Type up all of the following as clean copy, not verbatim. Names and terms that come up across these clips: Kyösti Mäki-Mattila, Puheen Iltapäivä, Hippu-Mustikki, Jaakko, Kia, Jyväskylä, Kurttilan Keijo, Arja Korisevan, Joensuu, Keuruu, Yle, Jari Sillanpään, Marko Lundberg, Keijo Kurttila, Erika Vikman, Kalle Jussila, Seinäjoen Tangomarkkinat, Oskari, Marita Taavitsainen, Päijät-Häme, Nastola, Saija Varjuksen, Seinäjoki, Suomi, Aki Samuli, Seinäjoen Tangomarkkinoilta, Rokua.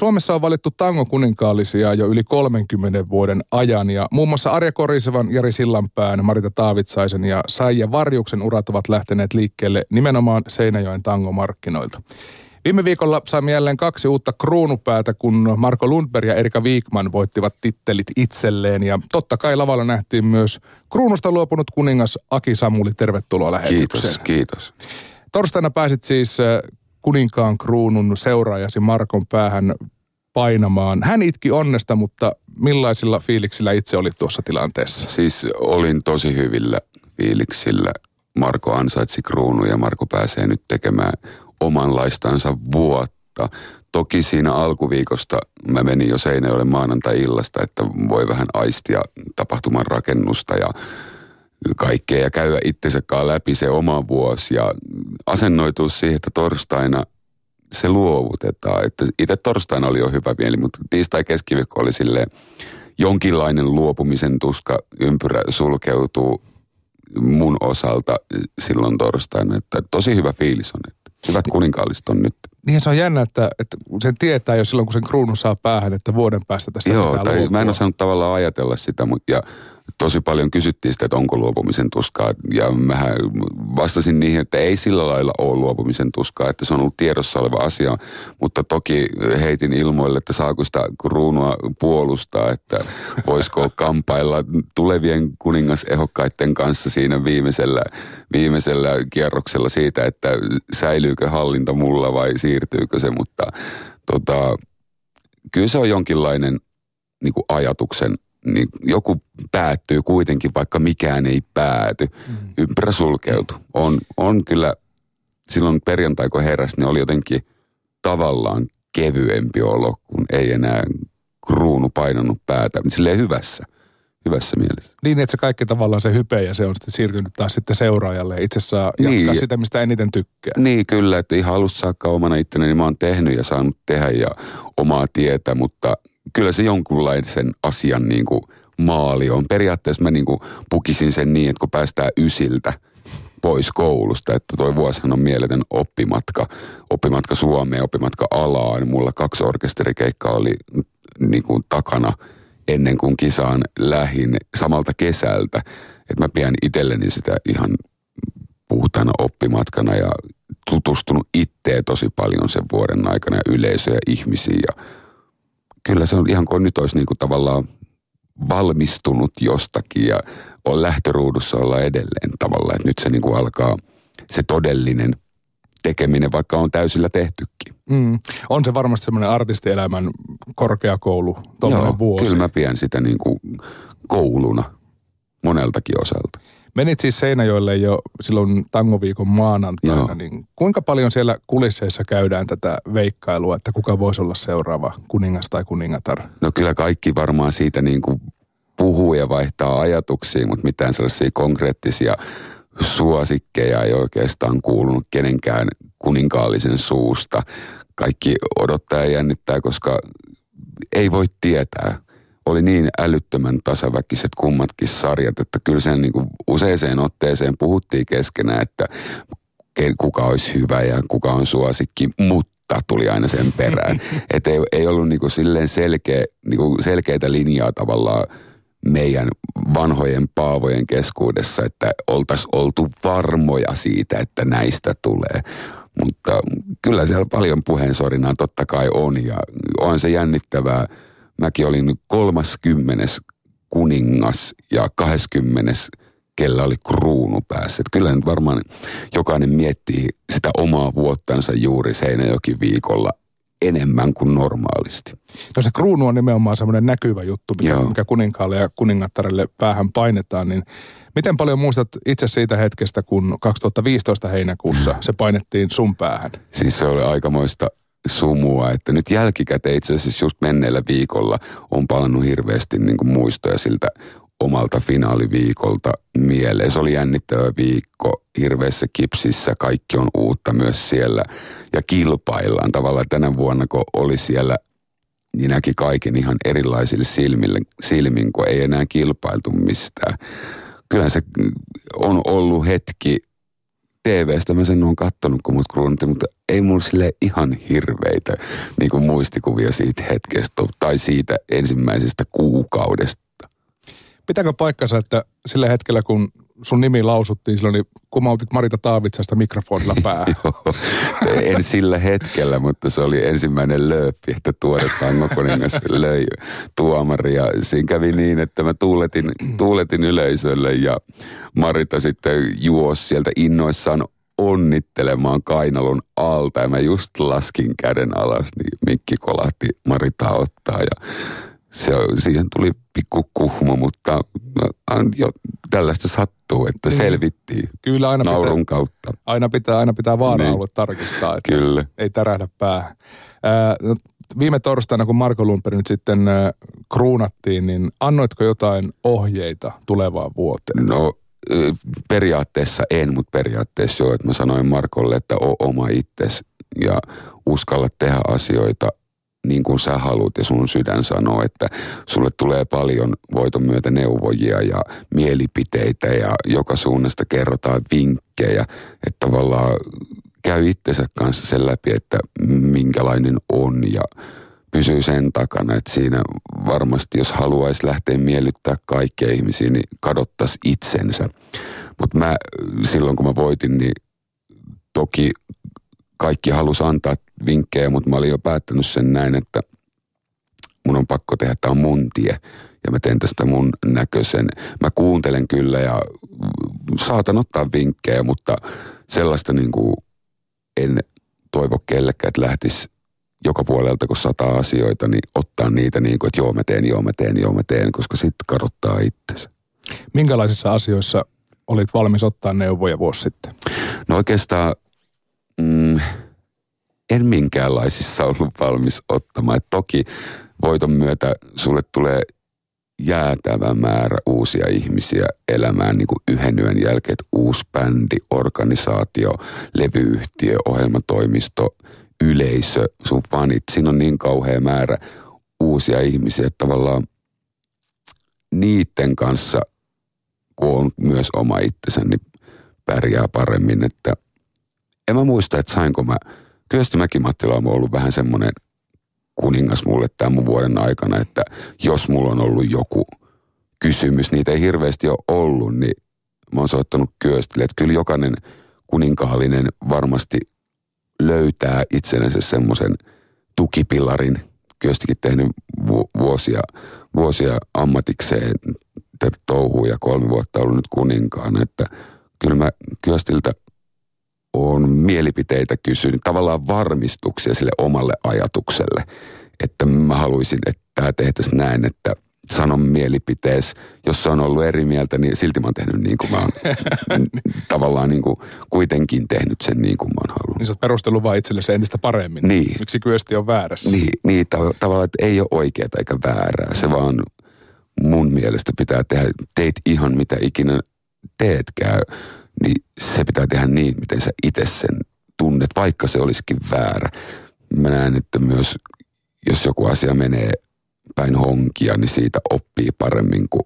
Suomessa on valittu tangon kuninkaallisia jo yli 30 vuoden ajan ja muun muassa Arja Korisevan, Jari Sillanpään, Marita Taavitsaisen ja Saija Varjuksen urat ovat lähteneet liikkeelle nimenomaan Seinäjoen tangomarkkinoilta. Viime viikolla saimme jälleen kaksi uutta kruunupäätä, kun Marko Lundberg ja Erika Vikman voittivat tittelit itselleen. Ja totta kai lavalla nähtiin myös kruunusta luopunut kuningas Aki Samuli. Tervetuloa lähetykseen. Kiitos. Torstaina pääsit siis kuninkaan kruunun seuraajasi Markon päähän painamaan. Hän itki onnesta, mutta millaisilla fiiliksillä itse olit tuossa tilanteessa? Siis olin tosi hyvillä fiiliksillä. Marko ansaitsi kruunun ja Marko pääsee nyt tekemään omanlaistansa vuotta. Toki siinä alkuviikosta mä menin jo Seinäjoelle maanantai-illasta, että voi vähän aistia tapahtuman rakennusta ja kaikkea ja käydä itsensäkaan läpi se oma vuosi ja asennoitua siihen, että torstaina se luovutetaan. Että itse torstaina oli jo hyvä mieli, mutta tiistai-keskiviikko oli silleen jonkinlainen luopumisen tuska, ympyrä sulkeutuu mun osalta silloin torstaina. Että tosi hyvä fiilis on, että hyvät kuninkaalliset on nyt. Niin se on jännä, että sen tietää jo silloin, kun sen kruunun saa päähän, että vuoden päästä tästä pitää luopua. Mä en osannut tavallaan ajatella sitä, ja tosi paljon kysyttiin sitä, että onko luopumisen tuskaa. Ja mä vastasin niihin, että ei sillä lailla ole luopumisen tuskaa, että se on ollut tiedossa oleva asia. Mutta toki heitin ilmoille, että saako sitä kruunua puolustaa, että voisiko kampailla tulevien kuningasehokkaiden kanssa siinä viimeisellä kierroksella siitä, että säilyykö hallinta mulla vai siirtyykö se, mutta kyllä se on jonkinlainen niin kuin ajatuksen, niin joku päättyy kuitenkin, vaikka mikään ei pääty. Ympärä sulkeutuu. On kyllä, silloin perjantai kun heräsi, niin oli jotenkin tavallaan kevyempi olo, kun ei enää kruunu painanut päätä, silleen hyvässä mielessä. Niin, että se kaikki tavallaan se hype ja se on sitten siirtynyt taas sitten seuraajalle ja itse saa jatkaa sitä, mistä eniten tykkää. Niin, kyllä, että ihan alusta saakka omana ittenäni niin mä oon tehnyt ja saanut tehdä ja omaa tietä, mutta kyllä se jonkunlaisen asian niin kuin maali on. Periaatteessa mä niin kuin pukisin sen niin, että kun päästään 9 pois koulusta, että toi vuosihan on mieletön oppimatka Suomeen, oppimatka alaan. Mulla 2 orkesterikeikkaa oli niin kuin takana ennen kuin kisaan lähin samalta kesältä, että mä pidän itselleni sitä ihan puhtana oppimatkana ja tutustunut itteen tosi paljon sen vuoden aikana ja yleisöä ja ihmisiä. Ja kyllä se on ihan kuin nyt olisi niin kuin tavallaan valmistunut jostakin ja on lähtöruudussa olla edelleen tavallaan, että nyt se niin kuin alkaa se todellinen tekeminen, vaikka on täysillä tehtykin. On se varmasti semmoinen artistielämän korkeakoulu, tommoinen vuosi. Kyllä mä pidän sitä niin kuin kouluna moneltakin osalta. Menit siis Seinäjoelle jo silloin tangoviikon maanantaina, niin kuinka paljon siellä kulisseissa käydään tätä veikkailua, että kuka voisi olla seuraava kuningas tai kuningatar? No kyllä kaikki varmaan siitä niin kuin puhuu ja vaihtaa ajatuksia, mutta mitään sellaisia konkreettisia suosikkeja ei oikeastaan kuulunut kenenkään kuninkaallisen suusta. Kaikki odottaa ja jännittää, koska ei voi tietää. Oli niin älyttömän tasaväkiset kummatkin sarjat, että kyllä sen niin kuin useaseen otteeseen puhuttiin keskenään, että kuka olisi hyvä ja kuka on suosikki, mutta tuli aina sen perään. Että ei ollut niin kuin silleen selkeitä linjaa tavallaan meidän vanhojen paavojen keskuudessa, että oltaisiin oltu varmoja siitä, että näistä tulee. Mutta kyllä siellä paljon puheensorinaa totta kai on ja on se jännittävää. Mäkin olin 30. kuningas ja 20. kellä oli kruunu päässä. Että kyllä nyt varmaan jokainen miettii sitä omaa vuottansa juuri Seinäjoki viikolla enemmän kuin normaalisti. No se kruunu on nimenomaan semmoinen näkyvä juttu, mikä kuninkaalle ja kuningattarelle päähän painetaan, niin miten paljon muistat itse siitä hetkestä, kun 2015 heinäkuussa se painettiin sun päähän? Siis se oli aikamoista sumua, että nyt jälkikäteen itse asiassa just menneellä viikolla on palannut hirveästi niin kuin muistoja siltä omalta finaaliviikolta mieleen. Se oli jännittävä viikko, hirveässä kipsissä, kaikki on uutta myös siellä ja kilpaillaan tavallaan tänä vuonna, kun oli siellä, niin näki kaiken ihan erilaisille silmin, kun ei enää kilpailtu mistään. Kyllähän se on ollut hetki TV:stä mä sen oon kattonut, kun mut kruunattiin, mutta ei mulla silleen ihan hirveitä niin kuin muistikuvia siitä hetkestä tai siitä ensimmäisestä kuukaudesta. Pitääkö paikkansa, että sillä hetkellä, kun sun nimi lausuttiin silloin, niin kumautit Marita Taavitsaista mikrofonilla päähän? En sillä hetkellä, mutta se oli ensimmäinen lööppi, että tuore tangokuningas löi tuomari. Ja siinä kävi niin, että mä tuuletin yleisölle ja Marita sitten juosi sieltä innoissaan onnittelemaan kainalon alta. Ja mä just laskin käden alas, niin mikki kolahti Marita ottaa ja... Siihen tuli pikku kuhmo, mutta jo tällaista sattuu, että selvittiin. Kyllä aina naurun pitää, kautta. Aina pitää vaara niin. Ollut tarkistaa, että kyllä. Ei tärähdä päähän. Viime torstaina, kun Marko Lundberg nyt sitten kruunattiin, niin annoitko jotain ohjeita tulevaan vuoteen? No periaatteessa en, mutta periaatteessa joo, että mä sanoin Markolle, että oo oma itsesi ja uskalla tehdä asioita. Niin kuin sä haluut ja sun sydän sanoo, että sulle tulee paljon voiton myötä neuvojia ja mielipiteitä ja joka suunnasta kerrotaan vinkkejä, että tavallaan käy itsensä kanssa sen läpi, että minkälainen on ja pysyy sen takana, että siinä varmasti jos haluaisi lähteä miellyttää kaikkia ihmisiä, niin kadottaisi itsensä. Mutta mä silloin kun mä voitin, niin toki kaikki halusi antaa vinkkejä, mutta mä olin jo päättänyt sen näin, että mun on pakko tehdä, tämä on mun tie ja mä teen tästä mun näköisen. Mä kuuntelen kyllä ja saatan ottaa vinkkejä, mutta sellaista niin kuin en toivo kellekään, että lähtisi joka puolelta, kun 100 asioita, niin ottaa niitä niin kuin, että joo mä teen, koska sit kadottaa itsensä. Minkälaisissa asioissa olit valmis ottaa neuvoja vuosi sitten? No oikeastaan... En minkäänlaisissa ollut valmis ottamaan. Et toki voiton myötä sulle tulee jäätävä määrä uusia ihmisiä elämään niin kuin yhden yön jälkeen. Et uusi bändi, organisaatio, levyyhtiö, ohjelmatoimisto, yleisö, sun fanit. Siinä on niin kauhea määrä uusia ihmisiä, että tavallaan niiden kanssa, kun on myös oma itsensä, niin pärjää paremmin, että en mä muista, että sainko mä... Kyösti Mäki-Mattila on ollut vähän semmoinen kuningas mulle tämän mun vuoden aikana, että jos mulla on ollut joku kysymys, niitä ei hirveästi ole ollut, niin mä oon soittanut Kyöstille, että kyllä jokainen kuninkaallinen varmasti löytää itsenänsä semmoisen tukipilarin. Kyöstikin tehnyt vuosia ammatikseen tätä touhua ja 3 vuotta ollut nyt kuninkaana, että kyllä mä Kyöstiltä on mielipiteitä kysynyt, tavallaan varmistuksia sille omalle ajatukselle, että mä haluaisin, että tämä tehtäisiin näin, että sanon mielipitees, jos on ollut eri mieltä, niin silti mä oon tehnyt niin kuin mä oon tavallaan niin kuin kuitenkin tehnyt sen niin kuin mä oon halunnut. Niin sä oot perustellut vaan itsellesi entistä paremmin, niin. Miksi Kyösti on väärässä. Niin tavallaan, että ei ole oikeaa eikä väärää, se vaan mun mielestä pitää tehdä, teit ihan mitä ikinä teetkään, niin se pitää tehdä niin, miten sä itse sen tunnet, vaikka se olisikin väärä. Mä näen, että myös jos joku asia menee päin honkia, niin siitä oppii paremmin kuin,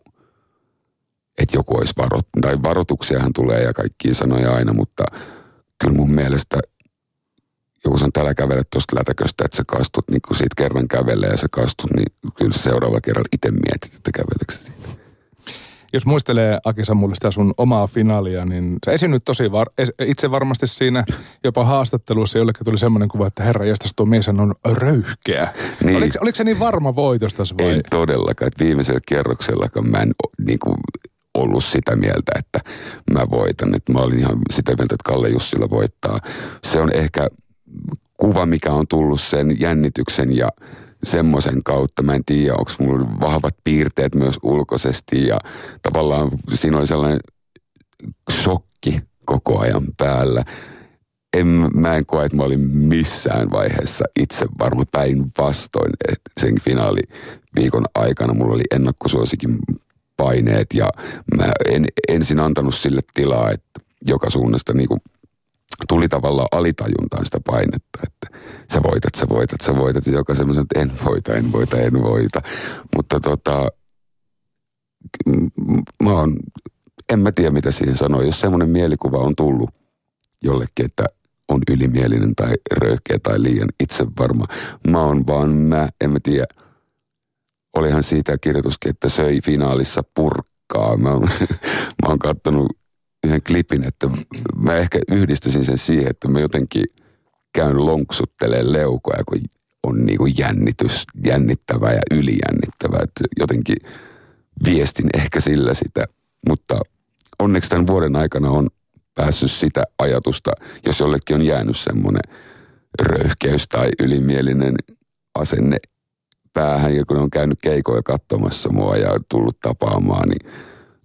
että joku olisi tai varoituksiahan tulee ja kaikkia sanoja aina, mutta kyllä mun mielestä joku sanoo, että älä kävele tuosta lätäköstä, että sä kastut, niin kun siitä kerran kävelee ja sä kastut, niin kyllä sä seuraavalla kerralla itse mietit, että käveleekö sä siitä. Jos muistelee Aki Samuli sitä sun omaa finaalia, niin sä esiinnyt tosi itse varmasti siinä jopa haastattelussa, jollekin tuli semmoinen kuva, että herra jästäs tuo mies on röyhkeä. Niin. Oliko se niin varma voitostas vai? En todellakaan, että viimeisellä kierroksellakaan mä en niin kuin ollut sitä mieltä, että mä voitan. Että mä olin ihan sitä mieltä, että Kalle Jussila voittaa. Se on ehkä kuva, mikä on tullut sen jännityksen ja... semmoisen kautta. Mä en tiedä, onko mulla vahvat piirteet myös ulkoisesti ja tavallaan siinä oli sellainen shokki koko ajan päällä. Mä en koe, että mä olin missään vaiheessa itse varma päinvastoin. Sen finaaliviikon aikana mulla oli ennakkosuosikin paineet ja mä en ensin antanut sille tilaa, että joka suunnasta niinku tuli tavallaan alitajuntaan sitä painetta, että sä voitat, ja joka semmoisen, että en voita. Mutta en mä tiedä mitä siihen sanoi, jos semmoinen mielikuva on tullut jollekin, että on ylimielinen tai röyhkeä tai liian itsevarma. Mä oon vaan mä, en mä tiedä. Olihan siitä kirjoituskin, että söi finaalissa purkkaa. Mä oon kattonut yhden klipin, että mä ehkä yhdistäisin sen siihen, että mä jotenkin käyn lonksuttelemaan leukoja, kun on niin kuin jännittävää ja ylijännittävää. Että jotenkin viestin ehkä sillä sitä, mutta onneksi tämän vuoden aikana on päässyt sitä ajatusta, jos jollekin on jäänyt semmoinen röyhkeys tai ylimielinen asenne päähän, ja kun on käynyt keikoja katsomassa mua ja tullut tapaamaan, niin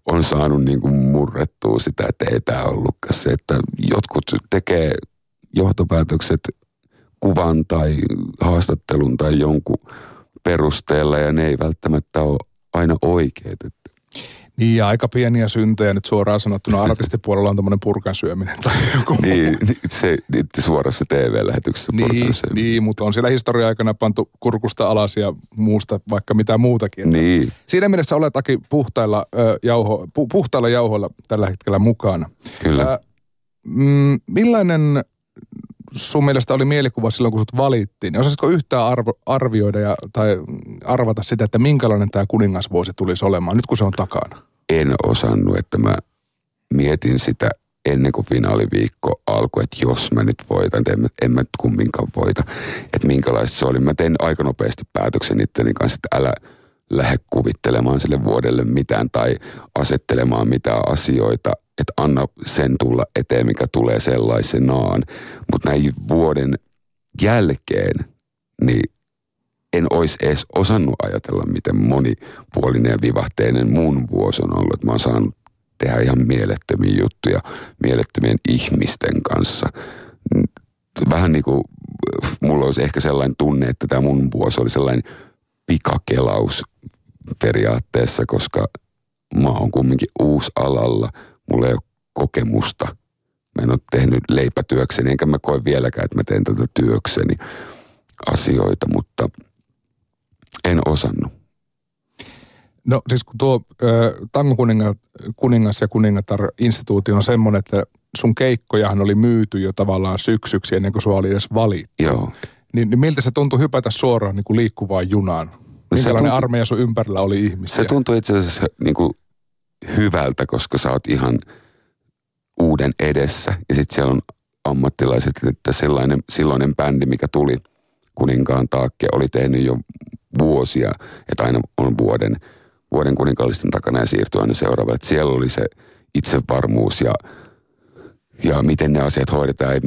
on saanut niin kuin murrettua sitä, että ei tämä ollutkaan se, että jotkut tekee johtopäätökset kuvan tai haastattelun tai jonkun perusteella, ja ne ei välttämättä ole aina oikeet. Niin, ja aika pieniä syntejä nyt suoraan sanottuna. Artistipuolella on tämmöinen purkan syöminen tai joku muu. Niin, suorassa TV-lähetyksessä niin, purkan syöminen. Niin, mutta on siellä historia-aikana pantu kurkusta alas ja muusta, vaikka mitä muutakin. Niin. Siinä mielessä olet, Aki, puhtailla jauhoilla tällä hetkellä mukana. Kyllä. Millainen sun mielestä oli mielikuva silloin, kun sut valittiin? Osasitko yhtään arvioida tai arvata sitä, että minkälainen tämä kuningasvuosi tulisi olemaan, nyt kun se on takana? En osannut, että mä mietin sitä ennen kuin finaaliviikko alkoi, että jos mä nyt voitan, en mä kumminkaan voita, että minkälaista se oli. Mä tein aika nopeasti päätöksen itteni kanssa, että älä lähde kuvittelemaan sille vuodelle mitään tai asettelemaan mitään asioita, että anna sen tulla eteen, mikä tulee sellaisenaan. Mutta näin vuoden jälkeen, niin en olisi edes osannut ajatella, miten monipuolinen ja vivahteinen mun vuosi on ollut. Mä oon saanut tehdä ihan mielettömiä juttuja mielettömien ihmisten kanssa. Vähän niin kuin mulla olisi ehkä sellainen tunne, että tämä mun vuosi oli sellainen pikakelaus periaatteessa, koska mä oon kumminkin uusi alalla. Mulla ei ole kokemusta. Mä en ole tehnyt leipätyökseni, enkä mä koe vieläkään, että mä teen tätä työkseni asioita, mutta en osannut. No siis kun tuo Tangokuningas ja Kuningatar-instituutio on semmoinen, että sun keikkojahan oli myyty jo tavallaan syksyksi ennen kuin sua oli edes valittu. Joo. Niin miltä se tuntui hypätä suoraan niin kuin liikkuvaan junaan? Minkälainen armeija sun ympärillä oli ihmisiä? Se tuntui itse asiassa niin kuin hyvältä, koska sä oot ihan uuden edessä. Ja sit siellä on ammattilaiset, että silloinen bändi, mikä tuli Kuninkaan taakke, oli tehnyt jo vuosia. Että aina on vuoden kuninkaallisten takana ja siirtyy aina seuraavalle. Että siellä oli se itsevarmuus ja miten ne asiat hoidetaan ja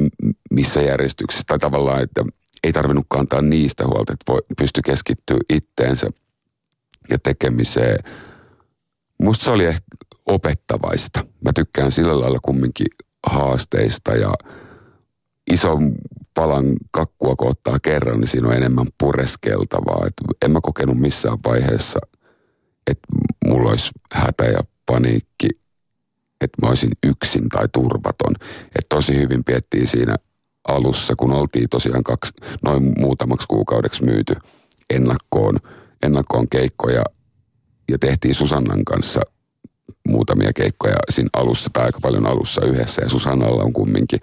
missä järjestyksessä. Tai tavallaan, että ei tarvinnut kantaa niistä huolta, että pysty keskittyä itteensä ja tekemiseen. Musta se oli ehkä opettavaista. Mä tykkään sillä lailla kumminkin haasteista, ja ison palan kakkua kun ottaa kerran, niin siinä on enemmän pureskeltavaa. Et en mä kokenut missään vaiheessa, että mulla olisi hätä ja paniikki, että mä olisin yksin tai turvaton. Et tosi hyvin piettiin siinä alussa, kun oltiin tosiaan noin muutamaksi kuukaudeksi myyty ennakkoon keikkoja, ja tehtiin Susannan kanssa muutamia keikkoja siinä alussa tai aika paljon alussa yhdessä. Ja Susannalla on kumminkin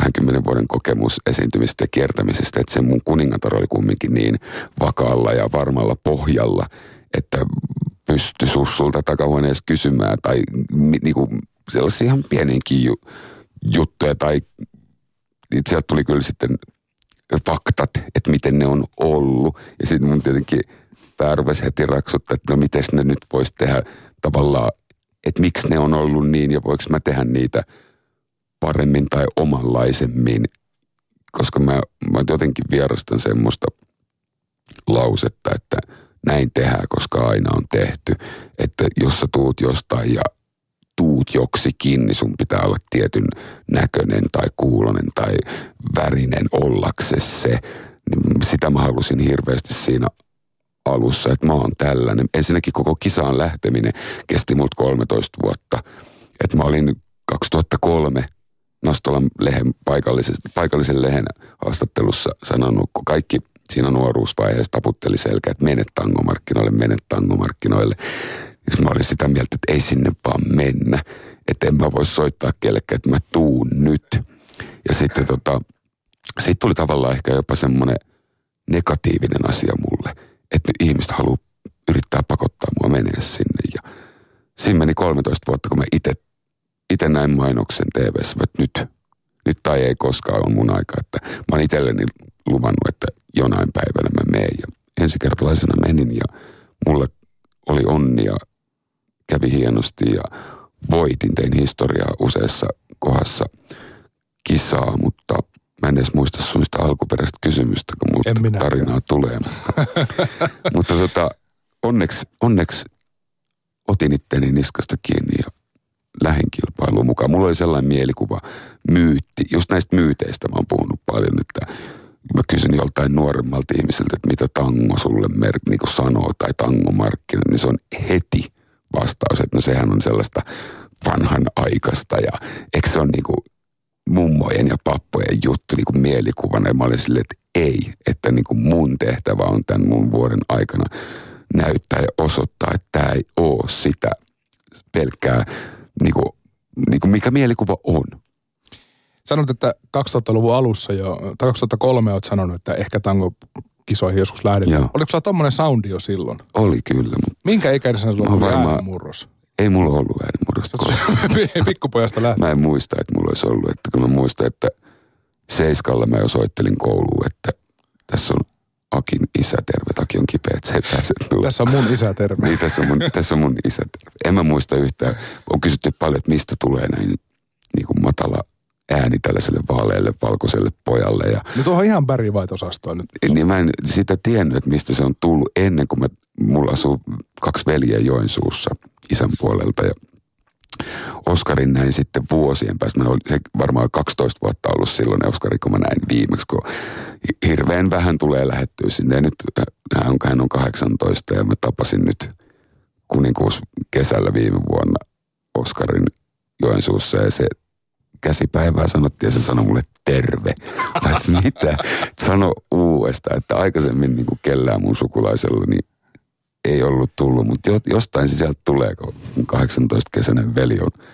20 vuoden kokemus esiintymistä ja kiertämisestä, että se mun kuningatar oli kumminkin niin vakaalla ja varmalla pohjalla, että pystyi sussulta takahuoneessa kysymään tai niinku sellaisia ihan pieniäkin juttuja. Tai sieltä tuli kyllä sitten faktat, että miten ne on ollut. Ja sitten mun tietenkin pää rupesi heti raksuttaa, että no mites ne nyt voisi tehdä tavallaan, että miksi ne on ollut niin ja voiko mä tehdä niitä paremmin tai omanlaisemmin. Koska mä jotenkin vierastan semmoista lausetta, että näin tehdään, koska aina on tehty. Että jos sä tuut jostain ja tuut joksikin, niin sun pitää olla tietyn näköinen tai kuulonen tai värinen ollaksesi se. Sitä mä halusin hirveästi siinä alussa, että mä oon tällainen. Ensinnäkin koko kisaan lähteminen kesti mult 13 vuotta. Et mä olin 2003 Nastolan lehen, paikallisen lehen haastattelussa sanonut, kun kaikki siinä nuoruusvaiheessa taputteli selkää, että mene tangomarkkinoille. Ja mä olin sitä mieltä, että ei sinne vaan mennä. Että en mä voi soittaa kellekään, että mä tuun nyt. Ja sitten siitä tuli tavallaan ehkä jopa semmoinen negatiivinen asia mulle, että nyt ihmiset haluaa yrittää pakottaa mua menee sinne. Ja siinä meni 13 vuotta, kun mä itse näin mainoksen TV:ssä, että nyt tai ei koskaan ole mun aika. Että mä oon itselleni luvannut, että jonain päivänä mä menen. Ja ensikertalaisena menin ja mulle oli onni ja kävi hienosti ja voitin. Tein historiaa useassa kohdassa kisaa, mutta mä en edes muista sun sitä alkuperäistä kysymystä, kun mulle tarinaa tulee. Mutta onneksi otin itteni niskasta kiinni ja lähdin kilpailuun mukaan. Mulla oli sellainen mielikuva, myytti. Just näistä myyteistä mä oon puhunut paljon, että mä kysyn joltain nuoremmalta ihmiseltä, että mitä tango sulle niin kuin sanoo, tai tangomarkkinat, niin se on heti vastaus, että no sehän on sellaista vanhanaikaista ja eikö se on niin kuin mummojen ja pappojen juttu niin kuin mielikuvana. Ja mä olin silleen, että ei, että niin kuin mun tehtävä on tämän mun vuoden aikana näyttää ja osoittaa, että tämä ei ole sitä pelkkää, niin kuin mikä mielikuva on. Sanoit, että 2000-luvun alussa jo, tai 2003 olet sanonut, että ehkä tangokisoihin joskus lähdetään. Joo. Oliko sulla tommoinen soundi jo silloin? Oli kyllä. Minkä ikäinen sinä sulla oli äänenmurros? Ei mulla ollut äänenmurrosta koskaan. Pikkupojasta lähtien. Mä en muista, että mulla olisi ollut. Että kyllä mä muistan, että 7 mä jo soittelin kouluun, että tässä on Akin isä terve. Taki on kipeä, että se ei pääse tulla. Tässä on mun isä terve. Niin, tässä on mun isä terve. En mä muista yhtään. On kysytty paljon, että mistä tulee näin niin kuin matala ääni tällaiselle vaaleelle, valkoiselle pojalle. Ja no tuohon ihan bärivait-osastoa nyt. Niin mä en sitä tiennyt, että mistä se on tullut ennen kuin mulla asuu 2 veljeä Joensuussa isän puolelta. Ja Oskarin näin sitten vuosien päästä. Mä olin se varmaan 12 vuotta ollut silloin Oskari, kun mä näin viimeksi, kun hirveän vähän tulee lähettyä sinne. Ja nyt hän on 18 ja mä tapasin nyt kuninkuus kesällä viime vuonna Oskarin Joensuussa ja se käsipäivää sanottiin ja se sanoi mulle terve. Mä et mitä? Sano uudestaan, että aikaisemmin niin kuin kellään mun sukulaisella niin ei ollut tullut, mutta jostain sisältä tulee, kun 18-kesäinen veli on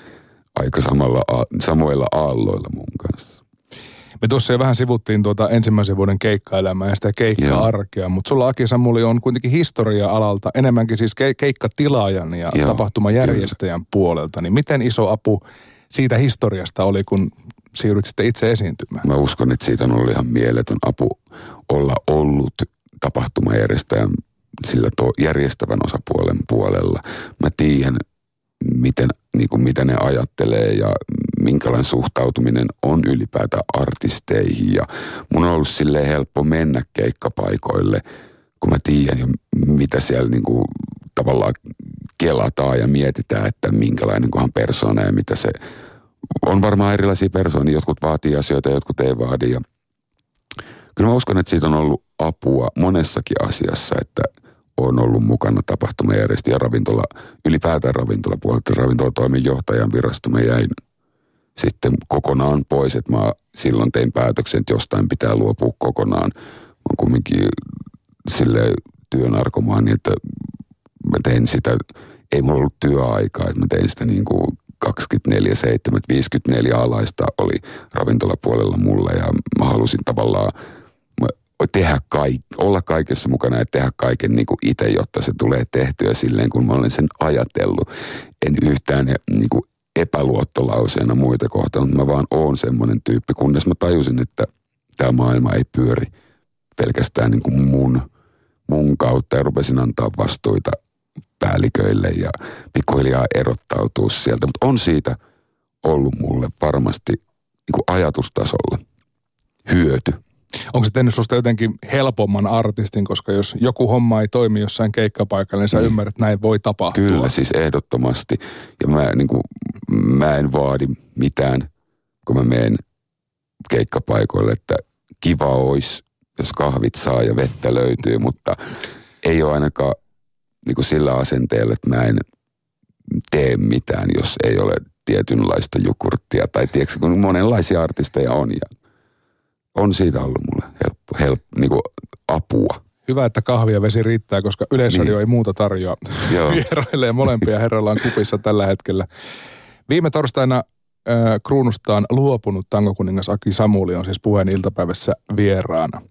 aika samoilla aalloilla mun kanssa. Me tuossa jo vähän sivuttiin ensimmäisen vuoden keikkaelämää ja sitä keikka-arkea, mutta sulla Aki Samuli on kuitenkin historia-alalta, enemmänkin siis keikkatilaajan ja tapahtumajärjestäjän puolelta, niin miten iso apu siitä historiasta oli, kun siirryt sitten itse esiintymään? Mä uskon, että siitä on ollut ihan mieletön apu olla ollut tapahtumajärjestäjän sillä järjestävän osapuolen puolella. Mä tiedän, mitä ne ajattelee ja minkälainen suhtautuminen on ylipäätään artisteihin. Ja mun on ollut silleen helppo mennä keikkapaikoille, kun mä tiedän jo, mitä siellä tavallaan kelataan ja mietitään, että minkälainen kohan persoona ja mitä se on. Varmaan erilaisia persoonia, jotkut vaatii asioita, jotkut ei vaadi. Ja kyllä mä uskon, että siitä on ollut apua monessakin asiassa, että on ollut mukana tapahtumajärjestäjä ravintola, ylipäätään ravintolapuolelta, ravintolatoimen johtajan virasta. Mä jäin sitten kokonaan pois, että mä silloin tein päätöksen, että jostain pitää luopua kokonaan. Mä oon kumminkin silleen työnarkomaani, että mä tein sitä, ei mulla ollut työaikaa, että mä tein sitä 24/7, 54 alaista oli ravintolapuolella mulla ja mä halusin tavallaan tehdä olla kaikessa mukana ja tehdä kaiken niin kuin itse, jotta se tulee tehtyä silleen, kun mä olen sen ajatellut. En yhtään niin kuin epäluottolauseena muita kohtaan, mutta mä vaan oon semmoinen tyyppi, kunnes mä tajusin, että tämä maailma ei pyöri pelkästään niin kuin mun kautta ja rupesin antaa vastuita päälliköille ja pikkuhiljaa erottautua sieltä. Mutta on siitä ollut mulle varmasti niin kuin ajatustasolla hyöty. Onko se tehnyt susta jotenkin helpomman artistin, koska jos joku homma ei toimi jossain keikkapaikalla, niin sä ymmärrät, että näin voi tapahtua. Kyllä, siis ehdottomasti. Ja mä en vaadi mitään, kun mä menen keikkapaikoille, että kiva olisi, jos kahvit saa ja vettä löytyy, mutta ei ole ainakaan sillä asenteella, että mä en tee mitään, jos ei ole tietynlaista jogurttia. Tai tiedätkö, kun monenlaisia artisteja on ja on siitä ollut mulle apua. Hyvä, että kahvi ja vesi riittää, koska Yleisradio ei muuta tarjoa. Vieraille ja molempia herralla on kupissa tällä hetkellä. Viime torstaina kruunustaan luopunut tangokuningas Aki Samuli on siis Puheen iltapäivässä vieraana.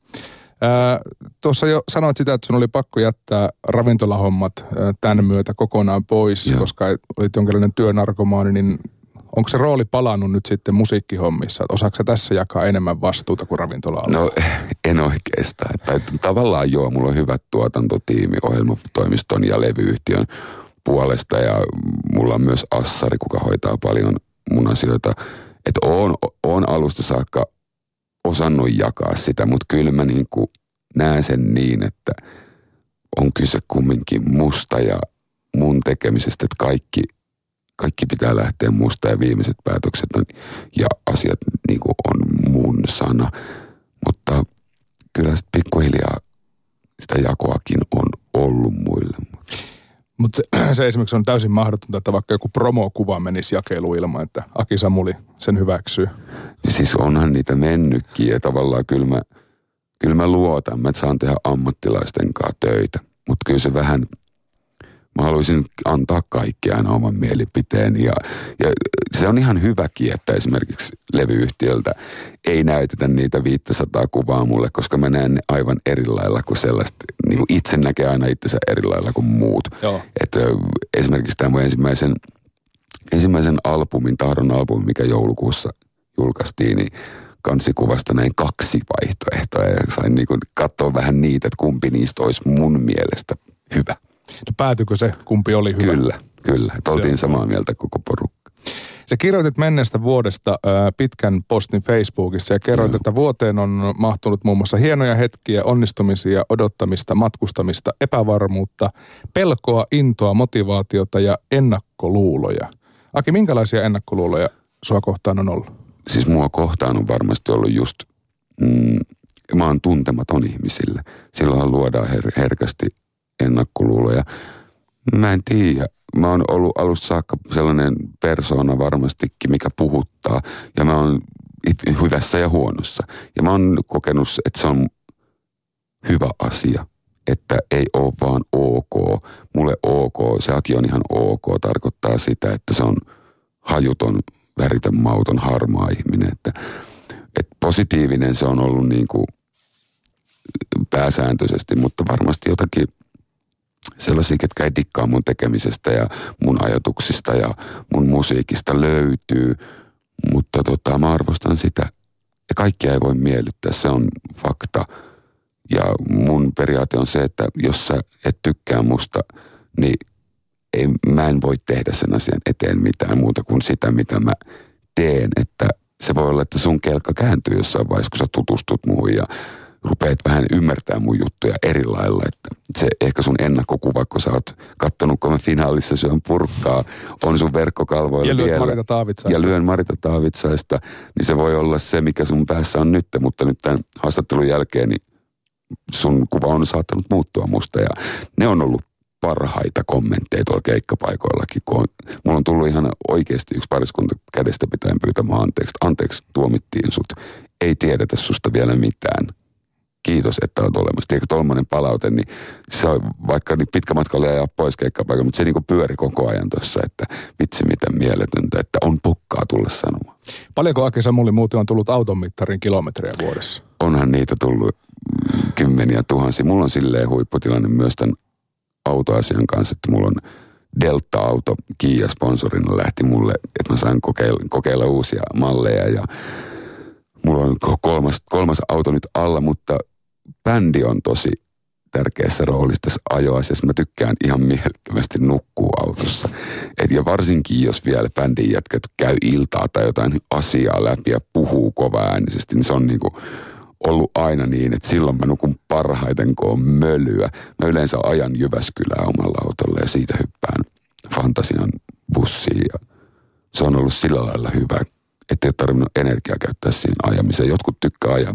Tuossa jo sanoit sitä, että sun oli pakko jättää ravintolahommat tämän myötä kokonaan pois, koska olit jonkinlainen työnarkomaani, niin onko se rooli palannut nyt sitten musiikkihommissa? Osaatko sä tässä jakaa enemmän vastuuta kuin ravintola-alalla? No en oikeastaan. Tavallaan joo, mulla on hyvä tuotantotiimi ohjelmatoimiston ja levyyhtiön puolesta ja mulla on myös assari, kuka hoitaa paljon mun asioita. Että oon alusta saakka osannut jakaa sitä, mutta kyllä mä niin kuin näen sen niin, että on kyse kumminkin musta ja mun tekemisestä, että kaikki pitää lähteä musta ja viimeiset päätökset on, ja asiat niin kuin on mun sana. Mutta kyllä sit pikkuhiljaa sitä jakoakin on ollut muille. Mutta se esimerkiksi on täysin mahdotonta, että vaikka joku promokuva menisi jakeluun ilman, että Aki Samuli sen hyväksyy. Siis onhan niitä mennytkin ja tavallaan kyllä mä luotan, että saan tehdä ammattilaisten kanssa töitä. Mutta kyllä se vähän, mä haluaisin antaa kaikki aina oman mielipiteen. Ja se on ihan hyväkin, että esimerkiksi levyyhtiöltä ei näytetä niitä 500 kuvaa mulle, koska mä näen ne aivan eri lailla kuin sellaista. Niin kuin itse näkee aina itsensä eri lailla kuin muut. Että esimerkiksi tämä mun ensimmäisen albumin, Tahdon albumi, mikä joulukuussa julkaistiin, niin kansikuvasta näin 2 vaihtoehtoa ja sain niin kuin katsoa vähän niitä, että kumpi niistä olisi mun mielestä hyvä. No päätykö se, kumpi oli hyvä? Kyllä. Oltiin samaa mieltä koko porukka. Sä kirjoitit menneestä vuodesta pitkän postin Facebookissa ja kerroit, että vuoteen on mahtunut muun muassa hienoja hetkiä, onnistumisia, odottamista, matkustamista, epävarmuutta, pelkoa, intoa, motivaatiota ja ennakkoluuloja. Aki, minkälaisia ennakkoluuloja sua kohtaan on ollut? Siis mua kohtaan on varmasti ollut just, mä oon tuntematon ihmisille. Silloinhan luodaan herkästi ennakkoluuloja. Mä en tiedä. Mä oon ollut alusta saakka sellainen persoona varmastikin, mikä puhuttaa. Ja mä oon hyvässä ja huonossa. Ja mä oon kokenut, että se on hyvä asia. Että ei oo vaan ok. Mulle ok. Se Aki on ihan ok. Tarkoittaa sitä, että se on hajuton, väritön, mauton, harmaa ihminen. Että positiivinen se on ollut niin kuin pääsääntöisesti, mutta varmasti jotakin sellaisia, ketkä ei dikkaa mun tekemisestä ja mun ajatuksista ja mun musiikista löytyy, mutta mä arvostan sitä. Ja kaikkia ei voi miellyttää, se on fakta. Ja mun periaate on se, että jos sä et tykkää musta, niin mä en voi tehdä sen asian eteen mitään muuta kuin sitä, mitä mä teen. Että se voi olla, että sun kelkka kääntyy jossain vaiheessa, kun sä tutustut muuhun ja rupeat vähän ymmärtää mun juttuja eri lailla, että se ehkä sun ennakkokuva, kun sä oot kattonut, kun mä finaalissa syön purkkaa, on sun verkkokalvoilla ja vielä. Lyön Marita Taavitsaista. Niin se voi olla se, mikä sun päässä on nyt, mutta nyt tämän haastattelun jälkeen niin sun kuva on saattanut muuttua musta ja ne on ollut parhaita kommentteja tuolla keikkapaikoillakin, kun mulla on tullut ihan oikeasti yksi pariskunta kädestä pitäen pyytämään anteeksi, tuomittiin sut, ei tiedetä susta vielä mitään. Kiitos, että olet olemassa. Tiedätkö, tuollainen palaute, niin se on vaikka niin pitkä matka oli ajaa pois keikkapaikalla, mutta se niin kuin pyöri koko ajan tuossa, että vitsi miten mieletöntä, että on pokkaa tulla sanomaan. Paljonko Aki Samuli muuten on tullut auton mittarin kilometrejä vuodessa? Onhan niitä tullut kymmeniä tuhansia. Mulla on silleen huipputilanne myös tämän autoasian kanssa, että mulla on Delta-auto, Kia sponsorina lähti mulle, että mä sain kokeilla uusia malleja ja mulla on kolmas auto nyt alla, mutta bändi on tosi tärkeässä roolissa tässä ajoasiassa. Mä tykkään ihan mielettömästi nukkua autossa. Ja varsinkin, jos vielä bändin jätkät käy iltaa tai jotain asiaa läpi ja puhuu kovaäänisesti, niin se on niinku ollut aina niin, että silloin mä nukun parhaiten, kun on mölyä. Mä yleensä ajan Jyväskylää omalla autolla ja siitä hyppään fantasian bussiin. Ja se on ollut sillä lailla hyvä, ettei ole tarvinnut energiaa käyttää siinä ajamiseen. Jotkut tykkää ajaa.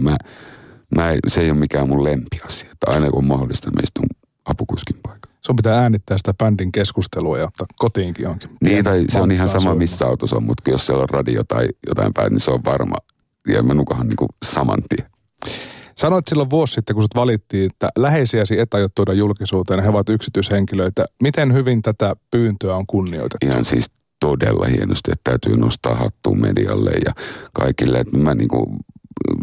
Se ei ole mikään mun lempiasia. Että aina kun on mahdollista, mä istun apukuskin paikalla. Sun pitää äänittää sitä bändin keskustelua ja ottaa kotiinkin johonkin. Niin, tai se on ihan sama missä autossa on, mutta jos siellä on radio tai jotain päin, niin se on varma. Ja mä nukahan niin kuin saman tien. Sanoit silloin vuosi sitten, kun sut valittiin, että läheisiäsi et aiot tuoda julkisuuteen. He ovat yksityishenkilöitä. Miten hyvin tätä pyyntöä on kunnioitettu? Ihan siis todella hienosti, että täytyy nostaa hattua medialle ja kaikille. Että mä niinku,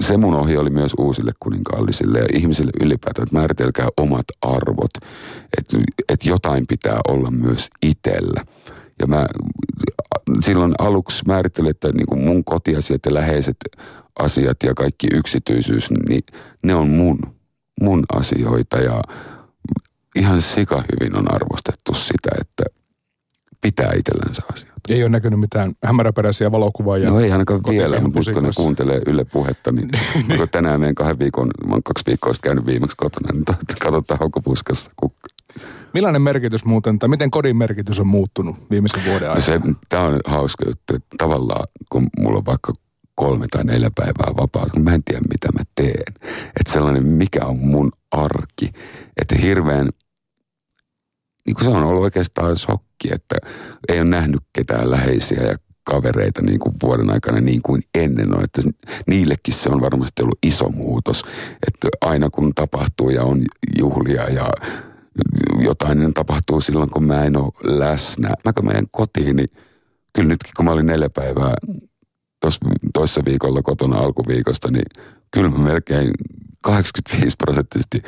se mun ohje oli myös uusille kuninkaallisille ja ihmisille ylipäätään, että määritelkää omat arvot, että jotain pitää olla myös itsellä. Ja mä silloin aluksi määrittelin, että niinku mun kotiasiat ja läheiset asiat ja kaikki yksityisyys, niin ne on mun asioita ja ihan sika hyvin on arvostettu sitä, että pitää itsellänsä asiat. Ei ole näkynyt mitään hämäräperäisiä valokuvaajia. No ei ainakaan vielä, mutta nyt kun ne kuuntelee Yle Puhetta, niin kun tänään meidän 2 viikon, mä oon 2 viikkoa sitten käynyt viimeksi kotona, niin katsotaan haukopuskassa kukka. Millainen merkitys muuten, tai miten kodin merkitys on muuttunut viimeisen vuoden aikana? No tämä on hauska juttu, että tavallaan kun mulla on vaikka 3 tai 4 päivää vapaata, kun mä en tiedä mitä mä teen. Että sellainen, mikä on mun arki. Että hirveän, niin kuin se on ollut oikeastaan shokki, että ei ole nähnyt ketään läheisiä ja kavereita niin kuin vuoden aikana niin kuin ennen on. Että niillekin se on varmasti ollut iso muutos. Että aina kun tapahtuu ja on juhlia ja jotain niin tapahtuu silloin, kun mä en ole läsnä. Mä kun menen kotiin, niin kyllä nytkin kun mä olin 4 päivää toissa viikolla kotona alkuviikosta, niin kyllä mä melkein 85%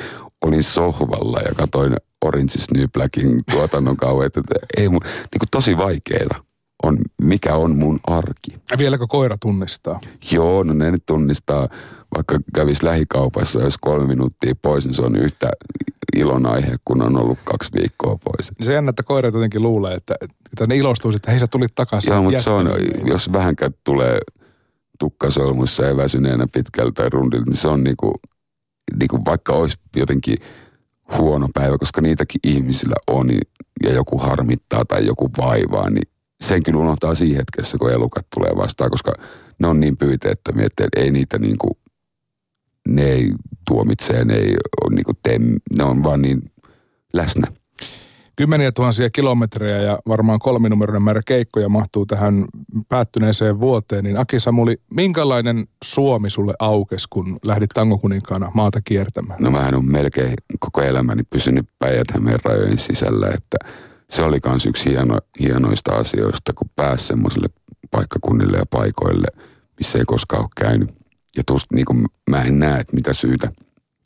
olin sohvalla ja katsoin Orange is New Blackin tuotannon kauheita. Ei mun, niin kuin tosi vaikeeta on, mikä on mun arki. Ja vieläkö koira tunnistaa? Joo, no ne nyt tunnistaa, vaikka kävisi lähikaupassa, jos 3 minuuttia pois, niin se on yhtä ilonaihe, kun on ollut 2 viikkoa pois. Se jännä, että koirat jotenkin luulee, että ne ilostuisi, että hei sä tulit takaisin. Joo, mutta se on, jos vähänkään tulee tukkasolmussa ja väsyneenä pitkältä rundilta, niin se on niinku vaikka olisi jotenkin huono päivä, koska niitäkin ihmisillä on ja joku harmittaa tai joku vaivaa, niin sen kyllä unohtaa siinä hetkessä, kun elukat tulee vastaan, koska ne on niin pyyteettömiä, että ei niitä niinku, ne ei tuomitse, ne ei ole niinku ne on vaan niin läsnä. 10,000 kilometrejä ja varmaan 3-numeroinen määrä keikkoja mahtuu tähän päättyneeseen vuoteen, niin Aki Samuli, minkälainen Suomi sulle aukesi, kun lähdit tangokuninkaana maata kiertämään? No mähän on melkein koko elämäni pysynyt Päijät-Hämeen rajojen sisällä, että se oli kans yksi hienoista asioista, kun pääsi semmoiselle paikkakunnille ja paikoille, missä ei koskaan ole käynyt. Ja tuosta niin kuin mä en näe, että mitä syytä,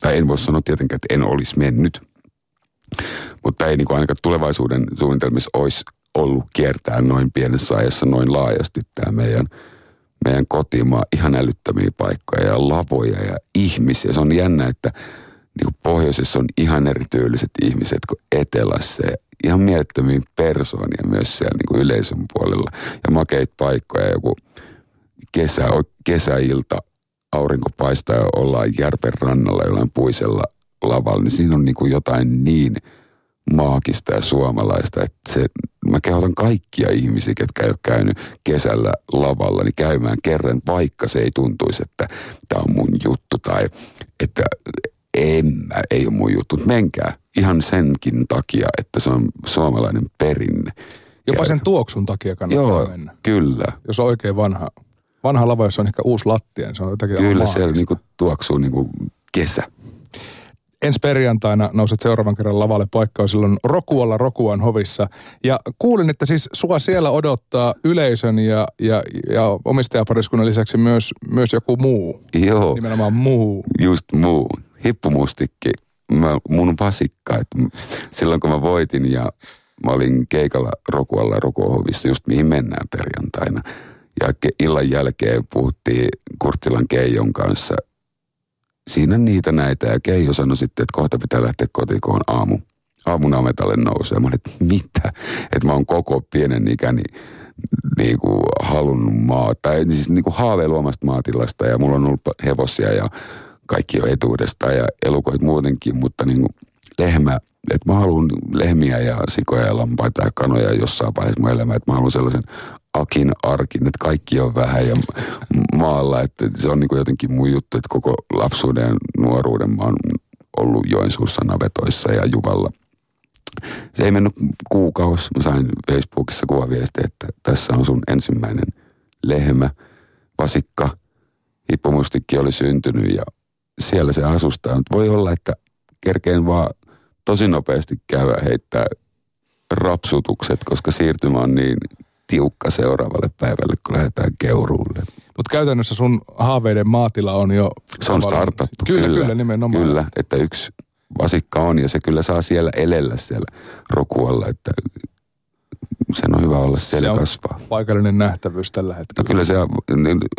tai en voi sanoa tietenkään, että en olisi mennyt, mutta ei niin kuin ainakaan tulevaisuuden suunnitelmissa olisi ollut kiertää noin pienessä ajassa, noin laajasti tämä meidän kotimaa, ihan älyttömiä paikkoja ja lavoja ja ihmisiä. Se on jännä, että niin kuin pohjoisessa on ihan erityyliset ihmiset kuin etelässä. Ihan mielettömiä persoonia myös siellä niin kuin yleisön puolella. Ja makeita paikkoja, joku kesäilta, aurinko paistaa ja ollaan järven rannalla jollain puisella lavalla. Niin siinä on niin kuin jotain niin maagista ja suomalaista, että mä kehotan kaikkia ihmisiä, ketkä ei ole käynyt kesällä lavalla, niin käymään kerran, vaikka se ei tuntuisi, että tämä on mun juttu tai että ei ole mun juttu. Menkää ihan senkin takia, että se on suomalainen perinne. Jopa sen tuoksun takia kannattaa mennä. Kyllä. Jos on oikein vanha lava, jossa on ehkä uusi lattia, niin se on jotakin kyllä, siellä niinku tuoksuu niinku kesä. Ensi perjantaina nouset seuraavan kerran lavalle, paikka on silloin Rokualla Rokuan hovissa. Ja kuulin, että siis sua siellä odottaa yleisön ja omistajapariskunnan lisäksi myös joku muu. Joo. Nimenomaan muu. Just muu. Hippu-Mustikki, mun vasikka, että silloin kun mä voitin ja mä olin keikalla Rokualla ja Rokuohovissa, just mihin mennään perjantaina. Ja illan jälkeen puhuttiin Kurttilan Keijon kanssa. Siinä niitä näitä ja Keijo sanoi sitten, että kohta pitää lähteä kotiin, kun on aamunametalle nousee. Mä olin, että mitä? Että mä oon koko pienen ikäni niinku halunnut tai siis niinku haaveillut omasta maatilasta ja mulla on ollut hevosia ja kaikki on etuudestaan ja elukoit muutenkin, mutta niin kuin lehmä, että mä haluan lehmiä ja sikoja ja lampaita ja kanoja jossain vaiheessa mun elämä, että mä haluan sellaisen Akin arkin, että kaikki on vähän ja maalla, että se on niin kuin jotenkin mun juttu, että koko lapsuuden ja nuoruuden mä oon ollut Joensuussa navetoissa ja Juvalla. Se ei mennyt kuukausi, mä sain Facebookissa kuvaviestiä, että tässä on sun ensimmäinen lehmä, vasikka, Hippu-Mustikki oli syntynyt ja siellä se asustaa, mutta voi olla, että kerkeen vaan tosi nopeasti käydä heittää rapsutukset, koska siirtymä on niin tiukka seuraavalle päivälle, kun lähdetään keuruulle. Mutta käytännössä sun haaveiden maatila on jo... Se on startattu. Kyllä, nimenomaan. Kyllä, että yksi vasikka on ja se kyllä saa siellä elellä siellä Rokualla, että sen on hyvä olla siellä kasvaa. Se on paikallinen nähtävyys tällä hetkellä. No kyllä se,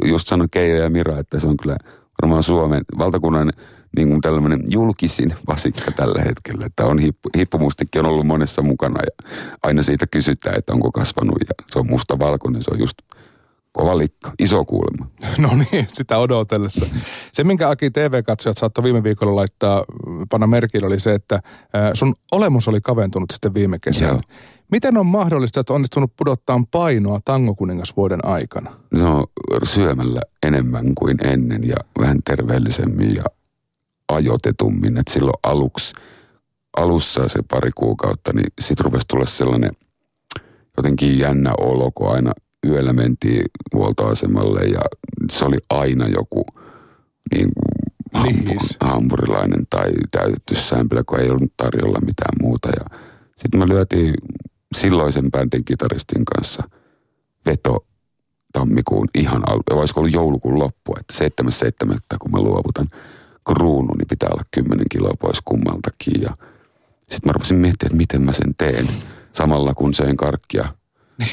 just sanon Keijo ja Mira, että se on kyllä varmaan Suomen valtakunnan niin kuin tällainen julkisin vasikka tällä hetkellä, että on Hippu-Mustikki on ollut monessa mukana ja aina siitä kysytään, että onko kasvanut ja se on mustavalkoinen, se on just kova likka, iso kuulema. No niin, sitä odotellessa. Se, minkä Aki TV-katsojat saattoi viime viikolla panna merkille, oli se, että sun olemus oli kaventunut sitten viime kesänä. Joo. Miten on mahdollista, että onnistunut pudottaa painoa tangokuningasvuoden aikana? No, syömällä enemmän kuin ennen ja vähän terveellisemmin ja ajotetummin. Et silloin alussa se pari kuukautta, niin sit rupesi tulla sellainen jotenkin jännä olo, kun aina yöllä mentiin huoltoasemalle ja se oli aina joku niin hampurilainen tai täytetty sämpylä, kun ei ollut tarjolla mitään muuta. Sitten me lyötiin silloisen bändin kitaristin kanssa veto tammikuun ihan alkuun. Olisiko ollut joulukuun loppu, että 7.7. kun mä luovutan kruunu, niin pitää olla 10 kiloa pois kummaltakin. Sitten mä rupesin miettimään, että miten mä sen teen samalla kun söin karkkia.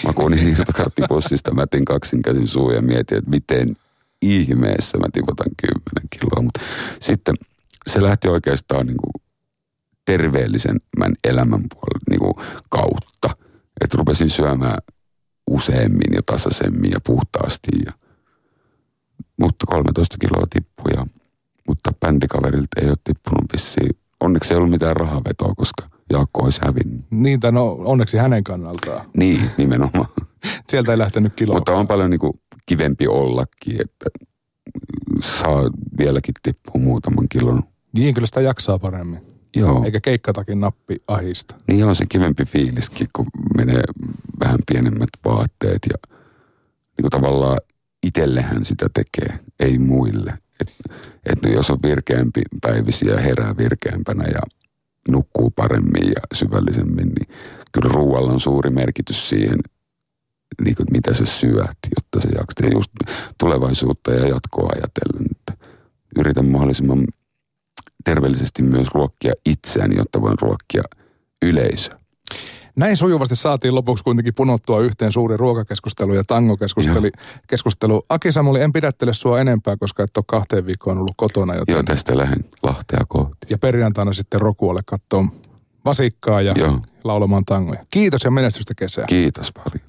Mä kuunin irtokarttipussista, mä tein kaksin käsin suun ja mietin, että miten ihmeessä mä tipotan 10 kiloa. Mutta sitten se lähti oikeastaan niin kuin terveellisemmän elämän puolella niin kuin kautta. Että rupesin syömään useammin ja tasaisemmin ja puhtaasti. Mutta 13 kiloa tippuja, mutta bändikaverilta ei ole tippunut vissiin. Onneksi ei ollut mitään rahavetoa, koska Jaakko olisi hävinnyt. Niin, tai no onneksi hänen kannaltaan. Niin, nimenomaan. Sieltä ei lähtenyt kiloa. Mutta on paljon niin kuin kivempi ollakin, että saa vieläkin tippua muutaman kilon. Niin, kyllä sitä jaksaa paremmin. Joo. Eikä keikkatakin nappi ahista. Niin on se kivempi fiiliskin, kun menee vähän pienemmät vaatteet ja niin kuin tavallaan itsellehän sitä tekee, ei muille. Että jos on virkeämpi päivisiä ja herää virkeämpänä ja nukkuu paremmin ja syvällisemmin, niin kyllä ruualla on suuri merkitys siihen, niin kuin mitä sä syöt, jotta se jaksaa. Ja just tulevaisuutta ja jatkoa ajatellen, että yritän mahdollisimman terveellisesti myös ruokkia itseäni, jotta voin ruokkia yleisöä. Näin sujuvasti saatiin lopuksi kuitenkin punottua yhteen suuri ruokakeskustelu ja tangokeskustelu. Aki Samuli, en pidättele sua enempää, koska et ole 2 viikkoon ollut kotona. Joten... Joo, tästä lähden Lahtea kohti. Ja perjantaina sitten Rokualle katsoa vasikkaa ja Joo. Laulemaan tangoja. Kiitos ja menestystä kesää. Kiitos paljon.